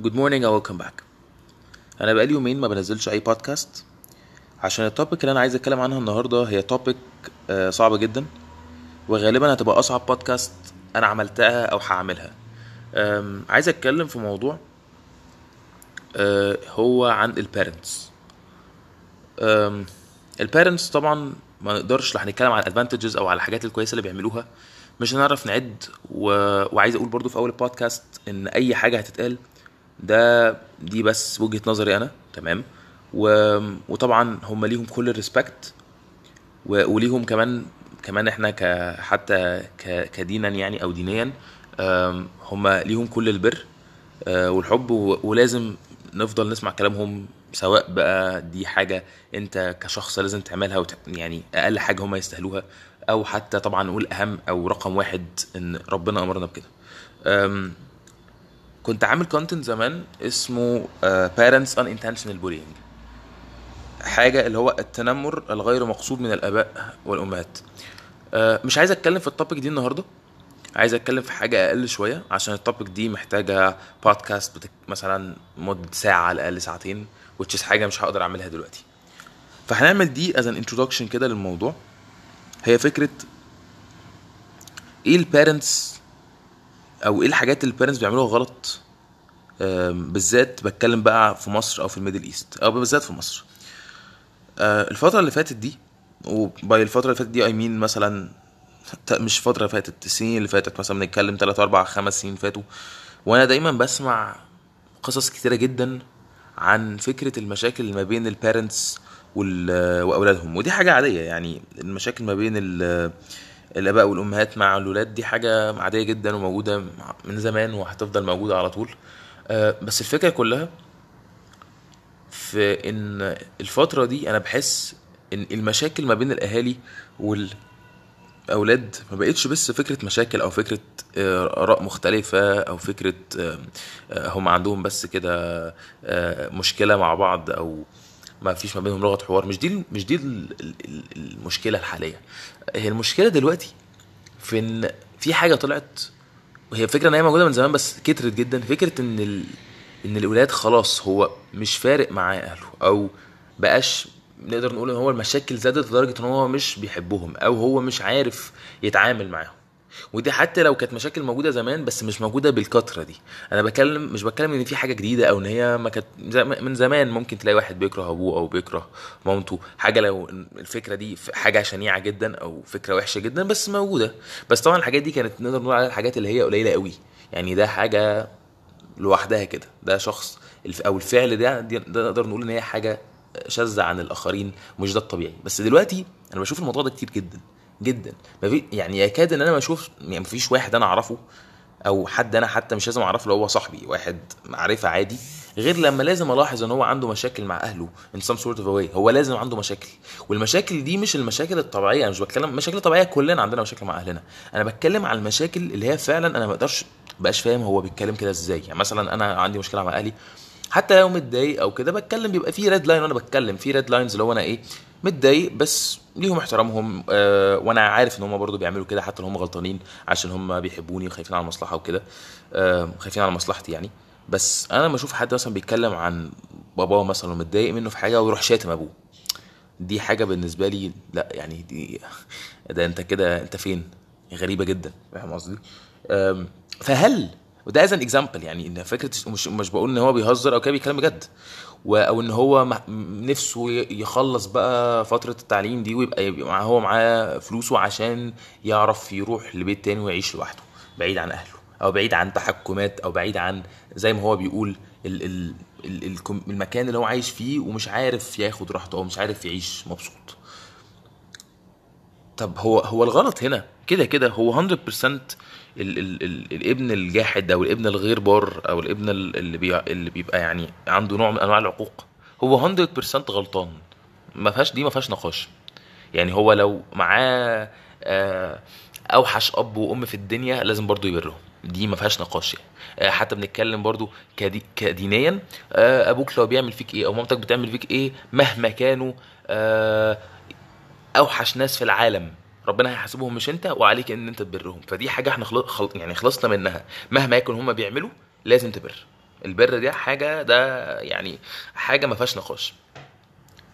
Good morning and welcome back. انا بقالي يومين ما بنزلش اي بودكاست عشان التوبيك اللي انا عايز اتكلم عنها النهارده هي توبيك صعبه جدا, وغالبا هتبقى اصعب بودكاست انا عملتها او هعملها. عايز اتكلم في موضوع هو عن البارنتس. البارنتس طبعا ما نقدرش هنتكلم على الادفانتجز او على الحاجات الكويسه اللي بيعملوها, مش هنعرف نعد. وعايز اقول برضو في اول البودكاست ان اي حاجه هتتقال دي بس وجهة نظري انا, تمام؟ وطبعا هم ليهم كل الريسبكت, وليهم كمان احنا حتى كدينا يعني او دينيا هم ليهم كل البر والحب, ولازم نفضل نسمع كلامهم, سواء بقى دي حاجة انت كشخص لازم تعملها يعني اقل حاجة هم يستهلوها, او حتى طبعا نقول اهم او رقم واحد ان ربنا امرنا بكده. كنت عامل كونتنت زمان اسمه Parents Unintentional Bullying, حاجة اللي هو التنمر الغير مقصود من الآباء والأمهات. مش عايز أتكلم في التوبيك دي النهاردة, عايز أتكلم في حاجة أقل شوية عشان التوبيك دي محتاجة بودكاست مثلا مدة ساعة على الأقل ساعتين, وتشيز حاجة مش هقدر أعملها دلوقتي. فهنعمل دي as an introduction كده للموضوع. هي فكرة إيه البارنتس او ايه الحاجات اللي البارنتس بيعملوها غلط, بالذات بتكلم بقى في مصر او في الميدل ايست, او بالذات في مصر الفتره اللي فاتت دي. وباي الفتره اللي فاتت دي اي مين مثلا مش فتره فاتت, السنين اللي فاتت مثلا, بنتكلم 3 4 5 سنين فاتوا. وانا دايما بسمع قصص كتيره جدا عن فكره المشاكل اللي ما بين البارنتس واولادهم, ودي حاجه عاديه. يعني المشاكل ما بين الاباء والامهات مع الولاد دي حاجه عاديه جدا وموجوده من زمان وهتفضل موجوده على طول. بس الفكره كلها في ان الفتره دي انا بحس ان المشاكل ما بين الاهالي والاولاد ما بقتش بس فكره مشاكل او فكره اراء مختلفه او فكره هم عندهم بس كده مشكله مع بعض او ما فيش ما بينهم لغة حوار. مش دي المشكلة الحالية. هي المشكلة دلوقتي في ان في حاجة طلعت, وهي فكرة ان هي موجودة من زمان بس كترت جدا, فكرة ان الاولاد خلاص هو مش فارق مع اهله, او بقاش نقدر نقول ان هو المشاكل زادت لدرجة ان هو مش بيحبهم او هو مش عارف يتعامل معاهم. ودي حتى لو كانت مشاكل موجوده زمان بس مش موجوده بالكثره دي. انا مش بتكلم ان في حاجه جديده او ان هي ما كانت من زمان. ممكن تلاقي واحد بيكره ابوه او بيكره مامته, حاجه لو الفكره دي حاجه شنيعه جدا او فكره وحشه جدا بس موجوده. بس طبعا الحاجات دي كانت نقدر نقول على الحاجات اللي هي قليله قوي, يعني ده حاجه لوحدها كده, ده شخص او الفعل ده نقدر نقول ان هي حاجه شاذه عن الاخرين, مش ده الطبيعي. بس دلوقتي انا بشوف الموضوع ده كتير جدا جدا, يعني يكاد ان انا ما اشوف, يعني مفيش واحد انا اعرفه او حد انا حتى مش لازم اعرفه لو هو صاحبي, واحد معرفه عادي, غير لما لازم الاحظ ان هو عنده مشاكل مع اهله in some sort of a way. هو لازم عنده مشاكل, والمشاكل دي مش المشاكل الطبيعيه. انا مش بتكلم مشاكل طبيعيه, كلنا عندنا مشاكل مع اهلنا. انا بتكلم على المشاكل اللي هي فعلا انا ما اقدرش بقاش فاهم هو بيتكلم كده ازاي. يعني مثلا انا عندي مشكله مع اهلي, حتى لو متضايق او كده بتكلم, بيبقى في ريد لاين. وانا بتكلم في ريد لاينز اللي هو انا ايه, متضايق بس ليهم احترامهم, وانا عارف ان هم برضو بيعملوا كده حتى لو هم غلطانين, عشان هم بيحبوني وخايفين على مصلحه وكده, خايفين على مصلحتي يعني. بس انا ما اشوف حد مثلا بيتكلم عن باباه مثلا ومتضايق منه في حاجه ويروح شاتم ابوه, دي حاجه بالنسبه لي لا, يعني دي ده انت كده انت فين, غريبه جدا. فاهم قصدي؟ فهل وده از ان اكزامبل, يعني ان فكره مش بقول ان هو بيهزر او كده, بيتكلم بجد, او ان هو نفسه يخلص بقى فتره التعليم دي ويبقى هو معاه فلوسه عشان يعرف يروح لبيت تاني ويعيش لوحده بعيد عن اهله, او بعيد عن تحكمات, او بعيد عن زي ما هو بيقول المكان اللي هو عايش فيه, ومش عارف ياخد راحته او مش عارف يعيش مبسوط. طب هو الغلط هنا كده هو 100% الابن الجاحد او الابن الغير بار او الابن اللي بيبقى يعني عنده نوع من انواع العقوق, هو 100% غلطان, ما فيهاش نقاش. يعني هو لو معاه اوحش اب وام في الدنيا لازم برضو يبرهم, دي ما فيهاش نقاش. يعني حتى بنتكلم برضو كدينيا, ابوك لو بيعمل فيك ايه او مامتك بتعمل فيك ايه, مهما كانوا اوحش ناس في العالم, ربنا هيحاسبهم مش انت, وعليك ان انت تبرهم. فدي حاجه احنا يعني خلصنا منها. مهما يكون هما بيعملوا لازم تبر, البر دي حاجه، ده يعني حاجه ما فيهاش نقاش.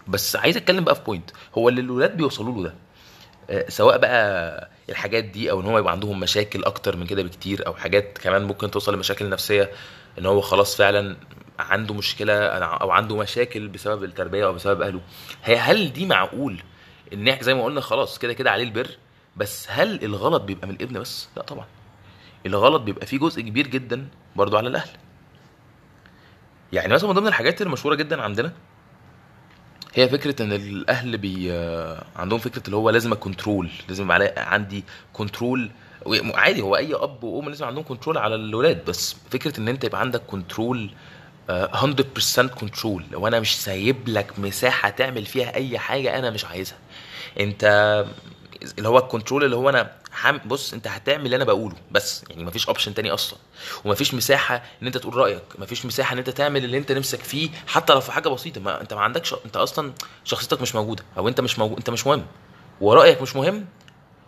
بس عايز اتكلم بقى في بوينت هو اللي الولاد بيوصلوا له ده، سواء بقى الحاجات دي او ان هو يبقى عندهم مشاكل اكتر من كده بكتير، او حاجات كمان ممكن توصل لمشاكل نفسيه، ان هو خلاص فعلا عنده مشكله او عنده مشاكل بسبب التربيه او بسبب اهله. هل دي معقول ان احنا زي ما قلنا خلاص كده كده عليه البر، بس هل الغلط بيبقى من الابن بس؟ لا طبعا، الغلط بيبقى فيه جزء كبير جدا برضو على الاهل. يعني مثلا من ضمن الحاجات المشهوره جدا عندنا هي فكره ان الاهل عندهم فكره اللي هو لازم كنترول، لازم عندي كنترول. عادي، هو اي اب وام لازم عندهم كنترول على الاولاد، بس فكره ان انت يبقى عندك كنترول 100% كنترول، وانا مش سايب لك مساحه تعمل فيها اي حاجه انا مش عايزها. انت اللي هو الكنترول اللي هو انا بص انت هتعمل اللي انا بقوله بس، يعني مفيش اوبشن تاني اصلا، ومفيش مساحه ان انت تقول رايك، مفيش مساحه ان انت تعمل اللي انت نفسك فيه حتى لو في حاجه بسيطه. ما انت ما عندكش، انت اصلا شخصيتك مش موجوده، او انت مش موجود، انت مش مهم، ورايك مش مهم،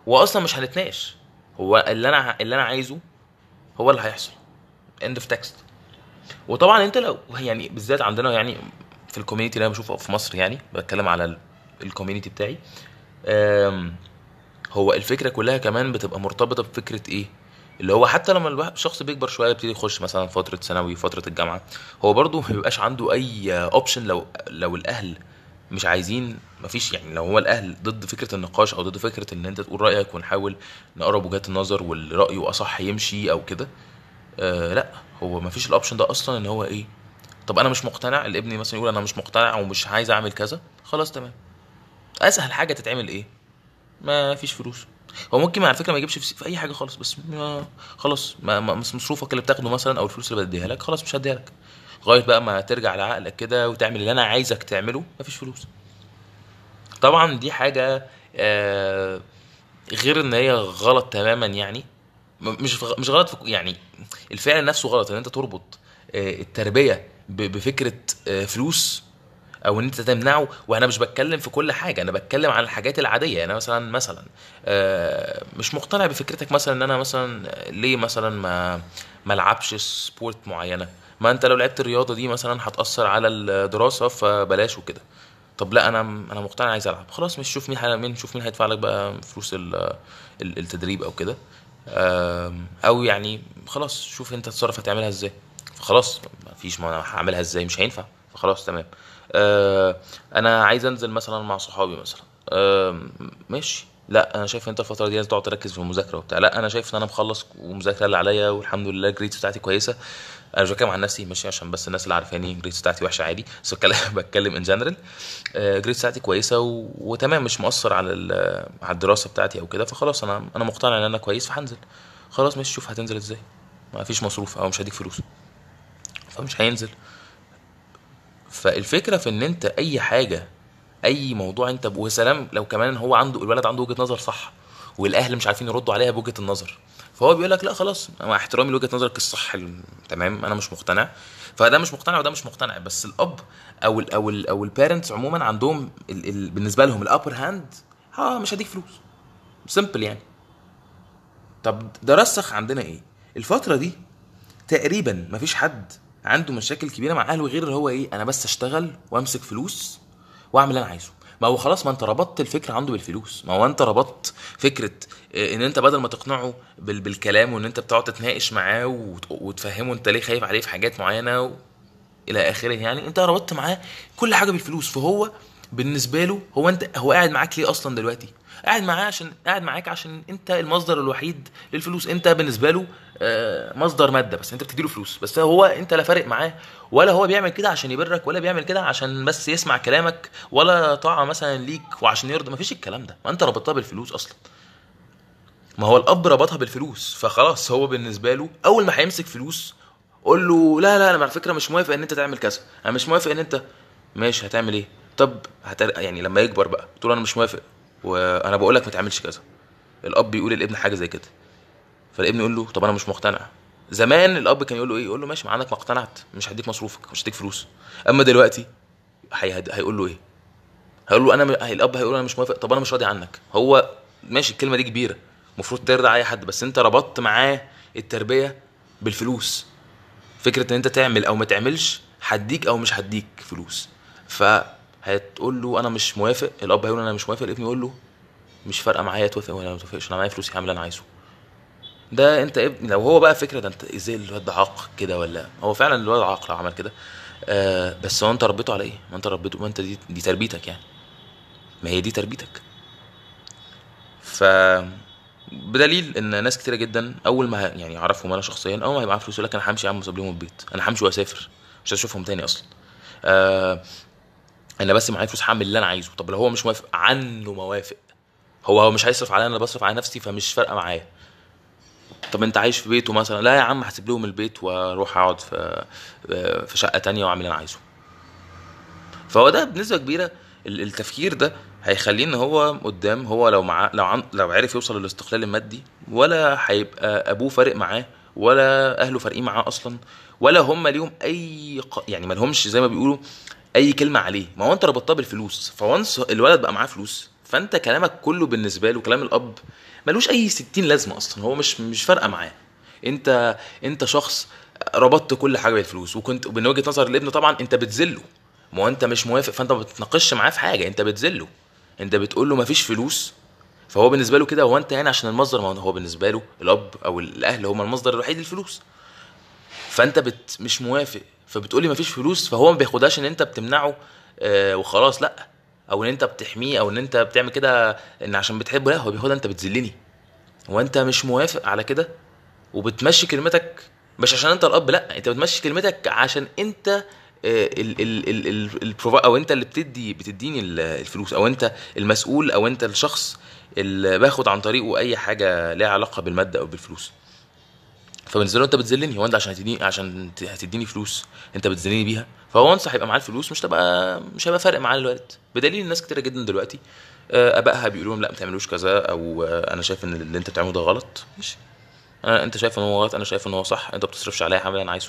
واصلا مش هنتناقش. هو اللي انا عايزه هو اللي هيحصل، end of text. وطبعا انت لو يعني بالذات عندنا يعني في الكوميونتي اللي انا بشوفه في مصر، يعني بتكلم على الكوميونتي بتاعي، هو الفكره كلها كمان بتبقى مرتبطه بفكره ايه اللي هو حتى لما الشخص بيكبر شويه يبتدي يخش مثلا فتره ثانوي، فتره الجامعه، هو برضو ما بيبقاش عنده اي اوبشن. لو الاهل مش عايزين، مفيش، يعني لو هو الاهل ضد فكره النقاش او ضد فكره ان انت تقول رايك ونحاول نقرب وجهات النظر واللي رايه اصح يمشي او كده، لا هو مفيش الاوبشن ده اصلا. ان هو ايه، طب انا مش مقتنع، الابن مثلا يقول انا مش مقتنع ومش عايز اعمل كذا، خلاص تمام. اسهل حاجه تتعمل ايه؟ ما فيش فلوس. هو ممكن على فكره ما يجيبش في اي حاجه خالص، بس خلاص مصروفك اللي بتاخده مثلا او الفلوس اللي بديها لك خلاص مش هديها لك، لغايه بقى ما ترجع لعقلك كده وتعمل اللي انا عايزك تعمله. ما فيش فلوس طبعا، دي حاجه غير ان هي غلط تماما، يعني مش غلط، يعني الفعل نفسه غلط ان انت تربط التربيه بفكره فلوس او ان انت تمنعه. وانا مش بتكلم في كل حاجه، انا بتكلم عن الحاجات العاديه. انا مثلا مش مقتنع بفكرتك مثلا ان انا مثلا ليه مثلا ما العبش سبورت معينه، ما انت لو لعبت الرياضه دي مثلا هتاثر على الدراسه فبلاش وكده. طب لا، انا مقتنع عايز العب، خلاص مش شوف مين شوف مين هيدفع لك بقى فلوس التدريب او كده، او يعني خلاص شوف انت تتصرف هتعملها ازاي. خلاص مفيش، ما انا هعملها ازاي مش هينفع، خلاص تمام. انا عايز انزل مثلا مع صحابي مثلا، ماشي، لا انا شايف انت الفتره دي لازم تقعد تركز في المذاكره وبتاع، لا انا شايف ان انا مخلص ومذاكره اللي عليا والحمد لله الجريدز بتاعتي كويسه. انا مش بتكلم عن نفسي ماشي، عشان بس الناس اللي عارفاني الجريدز بتاعتي وحشه عادي، بس بتكلم ان جنرال، الجريدز بتاعتي كويسه وتمام، مش مؤثر على الدراسه بتاعتي او كده، فخلاص انا مقتنع ان انا كويس فهنزل. خلاص ماشي، شوف هتنزل ازاي، ما فيش مصروف او مش هديك فلوس فمش هينزل. فالفكره في ان انت اي حاجه، اي موضوع انت وسلام لو كمان هو الولد عنده وجهه نظر صح والاهل مش عارفين يردوا عليها بوجهه النظر، فهو بيقول لك لا خلاص مع احترامي لوجهه نظرك الصح تمام، انا مش مقتنع، فده مش مقتنع وده مش مقتنع. بس الاب او البيرنتس عموما عندهم بالنسبه لهم الابر هاند، مش هديك فلوس، سمبل يعني. طب ده رسخ عندنا ايه الفتره دي تقريبا، مفيش حد عنده مشاكل كبيره مع اهله غير اللي هو ايه، انا بس اشتغل وامسك فلوس واعمل اللي انا عايزه. ما هو خلاص، ما انت ربطت الفكره عنده بالفلوس، ما هو انت ربطت فكره ان انت بدل ما تقنعه بالكلام وان انت بتقعد تتناقش معاه وتفهمه انت ليه خايف عليه في حاجات معينه الى اخره، يعني انت ربطت معاه كل حاجه بالفلوس. فهو بالنسبه له هو قاعد معاك ليه اصلا دلوقتي؟ قاعد معاك عشان انت المصدر الوحيد للفلوس. انت بالنسبه له مصدر ماده بس، انت بتديله فلوس بس، هو انت لا فارق معاه، ولا هو بيعمل كده عشان يبرك، ولا بيعمل كده عشان بس يسمع كلامك، ولا طاعه مثلا ليك وعشان يرضى. مفيش الكلام ده، ما انت ربطتها بالفلوس اصلا. ما هو الاب ربطها بالفلوس، فخلاص هو بالنسبه له اول ما هيمسك فلوس قول له لا انا على فكره مش موافق ان انت تعمل كذا، انا مش موافق ان انت ماشي هتعمل ايه. طب يعني لما يكبر بقى تقول انا مش موافق وانا بقول لك ما تعملش كذا، الاب بيقول للابن حاجه زي كده، فالابن يقول له طب انا مش مقتنع. زمان الاب كان يقول له ايه، يقول له ماشي، ما عندك ما اقتنعت مش هديك مصروفك، مش هديك فلوس. اما دلوقتي هيقول له ايه، هيقول له الاب هيقول له انا مش موافق، طب انا مش راضي عنك. هو ماشي، الكلمه دي كبيره المفروض ترضى اي حد، بس انت ربطت معاه التربيه بالفلوس، فكرة ان انت تعمل او ما تعملش هديك او مش هديك فلوس. فهتقول له انا مش موافق، الاب هيقول انا مش موافق، الابن يقول له مش فارقه معايا توافق ولا ما توافقش، انا معايا فلوسي هعمل اللي انا عايزه. ده انت ابن. لو هو بقى فكره ده انت ازاي الواد ده عاق كده، ولا هو فعلا الواد عاق لو عمل كده، بس هو انت ربيته على ايه؟ ما انت ربيته، ما انت دي تربيتك يعني، ما هي دي تربيتك. ف بدليل ان ناس كتيره جدا اول ما يعني اعرفهم انا شخصيا، اول ما هيبقى معاه فلوس يقول لك انا همشي يا عم واسيب لهم البيت، انا همشي واسافر مش هشوفهم تاني اصلا، انا بس معايا فلوس هعمل اللي انا عايزه. طب لو هو مش موافق عنه موافق، هو مش هيصرف عليا، انا بصرف على نفسي فمش فارقه معايا. طب انت عايش في بيته مثلا، لا يا عم هسيب لهم البيت واروح اقعد في شقه تانية واعمل اللي انا عايزه. فهو ده بنسبه كبيره التفكير ده هيخليه ان هو قدام، هو لو عرف يوصل للاستقلال المادي ولا هيبقى ابوه فارق معاه ولا اهله فارقين معاه اصلا، ولا هم ليهم اي يعني ما لهمش زي ما بيقولوا اي كلمه عليه. ما هو انت ربطتها بالفلوس، فوانس الولد بقى معاه فلوس فانت كلامك كله بالنسبه له، كلام الاب ملوش اي 60 لازمه اصلا، هو مش فارقه معاه. انت شخص ربطت كل حاجه بالفلوس، وكنت من وجهه نظر الابن طبعا انت بتذله، ما انت مش موافق فانت ما بتتناقش معاه في حاجه، انت بتذله، انت بتقول له مفيش فلوس، فهو بالنسبه له كده هو انت يعني عشان المصدر، ما هو بالنسبه له الاب او الاهل هم المصدر الوحيد للفلوس. فانت مش موافق فبتقول لي مفيش فلوس، فهو ما بياخدهاش ان انت بتمنعه وخلاص، لا، او ان انت بتحميه، او ان انت بتعمل كده ان عشان بتحبه، لا، هو بياخدها انت بتذلني وانت مش موافق على كده، وبتمشي كلمتك مش عشان انت الاب، لا، انت بتمشي كلمتك عشان انت او انت اللي بتديني الفلوس، او انت المسؤول، او انت الشخص اللي باخد عن طريقه اي حاجه ليها علاقه بالماده او بالفلوس. فبالنسبه له انت بتذلني، هو انت عشان هتديني فلوس انت بتذلني بيها، فهو انصح هيبقى معاه الفلوس مش هيبقى فارق معاه الوقت. بدليل الناس كتير جدا دلوقتي ابائها بيقولوا لهم لا ما تعملوش كذا، او انا شايف ان اللي انت بتعمله ده غلط، ماشي، انت شايف ان هو غلط، انا شايف ان هو صح، انت بتصرفش عليا حاجه انا عايزه.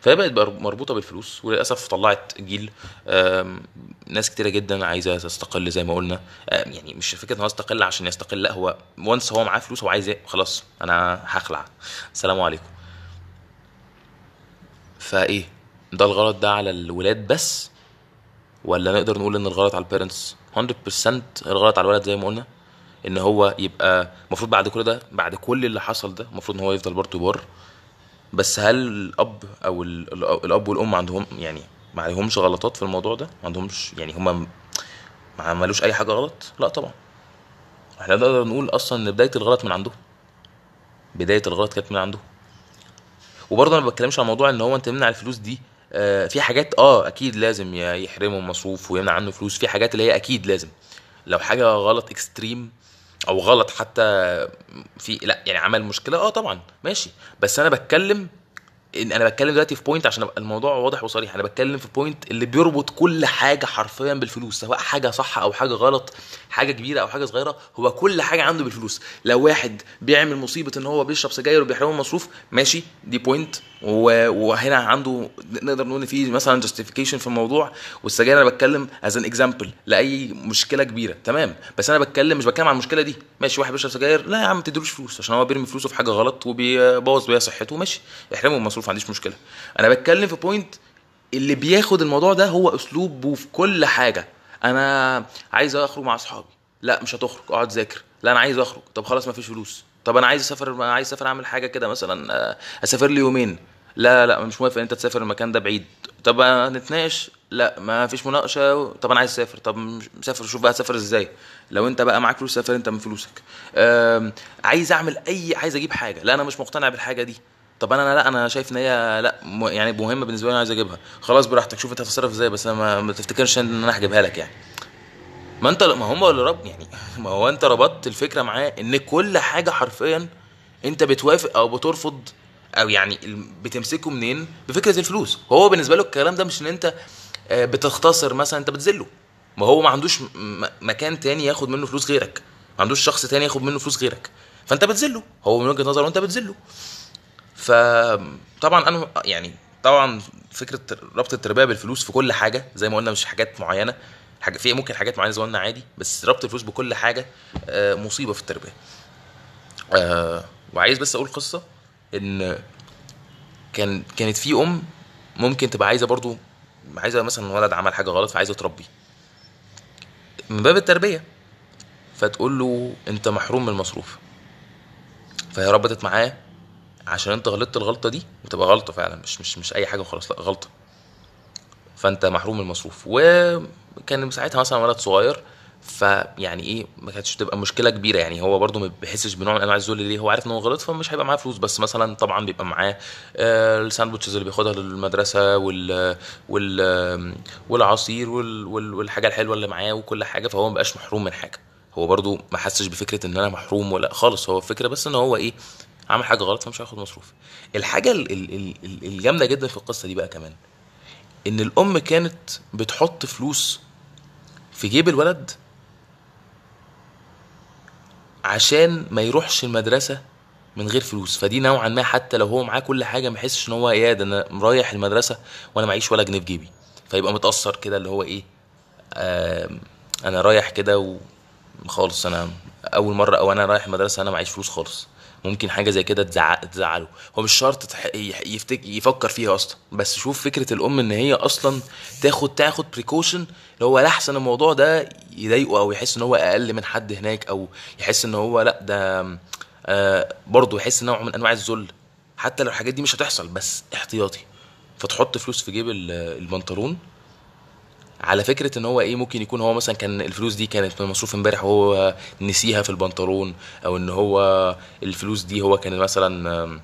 فهي بقت مربوطه بالفلوس، وللاسف طلعت جيل ناس كتيره جدا عايزه تستقل زي ما قلنا، يعني مش فكره ان هو استقل عشان يستقل، لا، هو وانس هو معاه فلوس هو عايز خلاص انا هخلع، السلام عليكم. فايه ده الغلط ده على الولاد بس، ولا نقدر نقول ان الغلط على البيرنتس؟ 100% الغلط على الولد زي ما قلنا، ان هو يبقى المفروض بعد كل ده، بعد كل اللي حصل ده، المفروض ان هو يفضل برضه بار. بس هل الاب او الاب والام عندهم يعني ما عليهمش غلطات في الموضوع ده؟ ما عندهمش يعني، هم ما عملوش اي حاجه غلط؟ لا طبعا، احنا نقدر نقول اصلا ان بدايه الغلط من عندهم، بدايه الغلط كانت من عندهم. وبرضه انا ما بتكلمش على موضوع ان هو انت تمنع الفلوس دي، في حاجات اكيد لازم يحرمه مصروف ويمنع عنه فلوس، في حاجات اللي هي اكيد لازم، لو حاجه غلط اكستريم او غلط حتى في لا يعني عمل مشكله طبعا ماشي. بس انا بتكلم دلوقتي في بوينت عشان الموضوع واضح وصريح، انا بتكلم في بوينت اللي بيربط كل حاجه حرفيا بالفلوس، سواء حاجه صح او حاجه غلط، حاجه كبيره او حاجه صغيره، هو كل حاجه عنده بالفلوس. لو واحد بيعمل مصيبه ان هو بيشرب سجاير وبيحرمه مصروف، ماشي، دي بوينت، وهنا عنده نقدر نقول ان في مثلا جاستيفيكيشن في الموضوع. والسجاير انا بتكلم از ان اكزامبل لاي مشكله كبيره، تمام، بس انا بتكلم مش بتكلم عن المشكله دي، ماشي، واحد بيشرب سجاير، لا يا عم تديلوش فلوس عشان هو بيرمي فلوسه في حاجه غلط وبيبوظ بيها صحته، ماشي، احرمه مصروف، ما عنديش مشكله. انا بتكلم في بوينت اللي بياخد الموضوع ده هو اسلوبه في كل حاجه. انا عايز اخرج مع اصحابي، لا مش هتخرج، اقعد ذاكر، لا انا عايز اخرج، طب خلاص ما فيش فلوس، طب انا عايز اسافر، اعمل حاجه كده مثلا، اسافر لي يومين، لا مش موافق انت تسافر، المكان ده بعيد، طب نتناقش، لا ما فيش مناقشه، طب انا عايز اسافر، طب سافر، شوف بقى سافر ازاي، لو انت بقى معاك فلوس سافر انت من فلوسك، عايز اعمل عايز اجيب حاجه، لا انا مش مقتنع بالحاجه دي، طب انا شايف ان هي لا يعني مهمه بالنسبه لي، انا عايز اجيبها، خلاص براحتك شوف انت هتتصرف ازاي، بس انا ما تفتكرش ان انا هجيبها لك يعني. ما هو انت ربطت الفكره معاه ان كل حاجه حرفيا انت بتوافق او بترفض، او يعني بتمسكه منين بفكره الفلوس. هو بالنسبه له الكلام ده مش ان انت بتختصر مثلا، انت بتذله، ما هو ما عندوش مكان تاني ياخد منه فلوس غيرك، ما عندوش شخص تاني ياخد منه فلوس غيرك، فانت بتذله، هو من وجهه نظره انت بتذله. فطبعا انا يعني طبعا فكره ربط التربيه بالفلوس في كل حاجه زي ما قلنا، مش حاجات معينه، حاجه في ممكن حاجات معينه زي ما قلنا عادي، بس ربط الفلوس بكل حاجه مصيبه في التربيه. وعايز بس اقول قصه ان كانت في ام ممكن تبقى عايزه برضو، عايزه مثلا ولد عمل حاجه غلط فعايزه تربيه من باب التربيه، فتقول له انت محروم من المصروف، فهي ربطت معاه عشان انت غلطت الغلطه دي، وتبقى غلطه فعلا مش اي حاجه وخلاص، لا غلطه، فانت محروم من المصروف. وكان ساعتها مثلا ولد صغير، فيعني ايه ما كانتش تبقى مشكله كبيره، يعني هو برده ما بيحسش بنوع من انواع الذل، ليه هو عارف ان هو غلط، فمش هيبقى معاه فلوس، بس مثلا طبعا بيبقى معاه الساندوتشز اللي بياخدها للمدرسه والعصير والحاجه الحلوه اللي معاه وكل حاجه، فهو ما بقاش محروم من حاجه، هو برده ما حسش بفكره ان انا محروم ولا خالص، هو فكره بس ان هو ايه عمل حاجه غلط فمش هياخد مصروف. الحاجه الجامده جدا في القصه دي بقى كمان ان الام كانت بتحط فلوس في جيب الولد عشان ما يروحش المدرسه من غير فلوس، فدي نوعا ما حتى لو هو معاه كل حاجه ما يحسش ان هو ايه ده انا رايح المدرسه وانا معيش ولا جنيه في جيبي، فيبقى متاثر كده اللي هو ايه انا رايح كده وخالص، انا اول مره او انا رايح المدرسه انا معيش فلوس خالص. ممكن حاجه زي كده تزعله، هو مش شرط يفكر فيها اصلا، بس شوف فكره الام ان هي اصلا تاخد بريكوشن اللي هو لحسن الموضوع ده يضايقه او يحس ان هو اقل من حد هناك، او يحس ان هو لا ده برضه يحس نوع من انواع الذل، حتى لو الحاجات دي مش هتحصل بس احتياطي، فتحط فلوس في جيب البنطلون على فكره ان هو ايه ممكن يكون هو مثلا كان الفلوس دي كانت من مصروف امبارح وهو نسيها في البنطلون، او ان هو الفلوس دي هو كان مثلا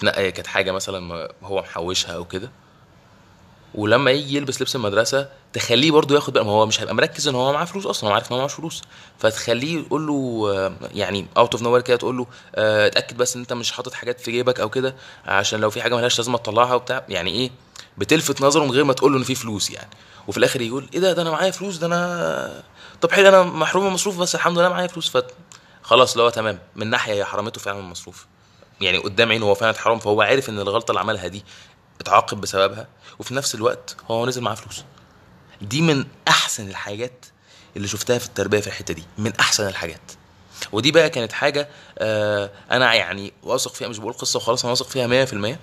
كانت حاجه مثلا هو محوشها او كده، ولما يجي يلبس لبس المدرسه تخليه برضو ياخد بقى، ما هو مش هيبقى مركز ان هو معاه فلوس اصلا، هو عارف ان هو معاه فلوس، فتخليه تقول له يعني اوت اوف نوير كده تقول له اتاكد بس ان انت مش حاطط حاجات في جيبك او كده عشان لو في حاجه مالهاش لازمه تطلعها وبتاع، يعني ايه بتلفت نظره من غير ما تقول له ان في فلوس يعني، وفي الاخر يقول ايه ده انا معايا فلوس، ده انا طب حلو انا محروم من مصروف بس الحمد لله معايا فلوس، خلاص لو تمام من ناحيه هي حرمته فعلا من المصروف، يعني قدام عينه هو فعلا اتحرم، فهو عارف ان الغلطه اللي عملها دي اتعاقب بسببها، وفي نفس الوقت هو نزل معاه فلوس. دي من احسن الحاجات اللي شفتها في التربيه في الحته دي، من احسن الحاجات، ودي بقى كانت حاجه انا يعني واثق فيها، مش بقول قصه وخلاص، انا واثق فيها 100%،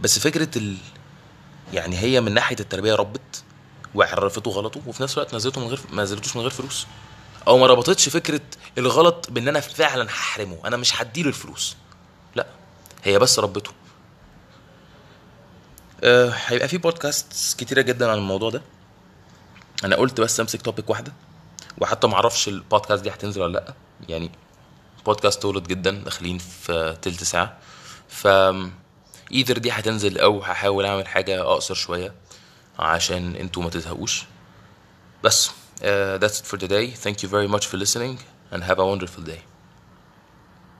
بس فكره يعني هي من ناحيه التربيه ربت وعرفته غلطه، وفي نفس الوقت نزلتوش من غير فلوس، او ما ربطتش فكره الغلط بان انا فعلا هحرمه، انا مش هديله الفلوس، لا هي بس ربته. هيبقى في بودكاست كتيره جدا عن الموضوع ده، انا قلت بس امسك توبيك واحده، وحتى معرفش البودكاست دي هتنزل ولا لا، يعني بودكاست طولت جدا داخلين في تلت ساعه، ف ايدر دي هتنزل او هحاول اعمل حاجه اقصر شويه عشان انتوا ما تزهقوش. بس that's it for today. Thank you very much for listening and have a wonderful day.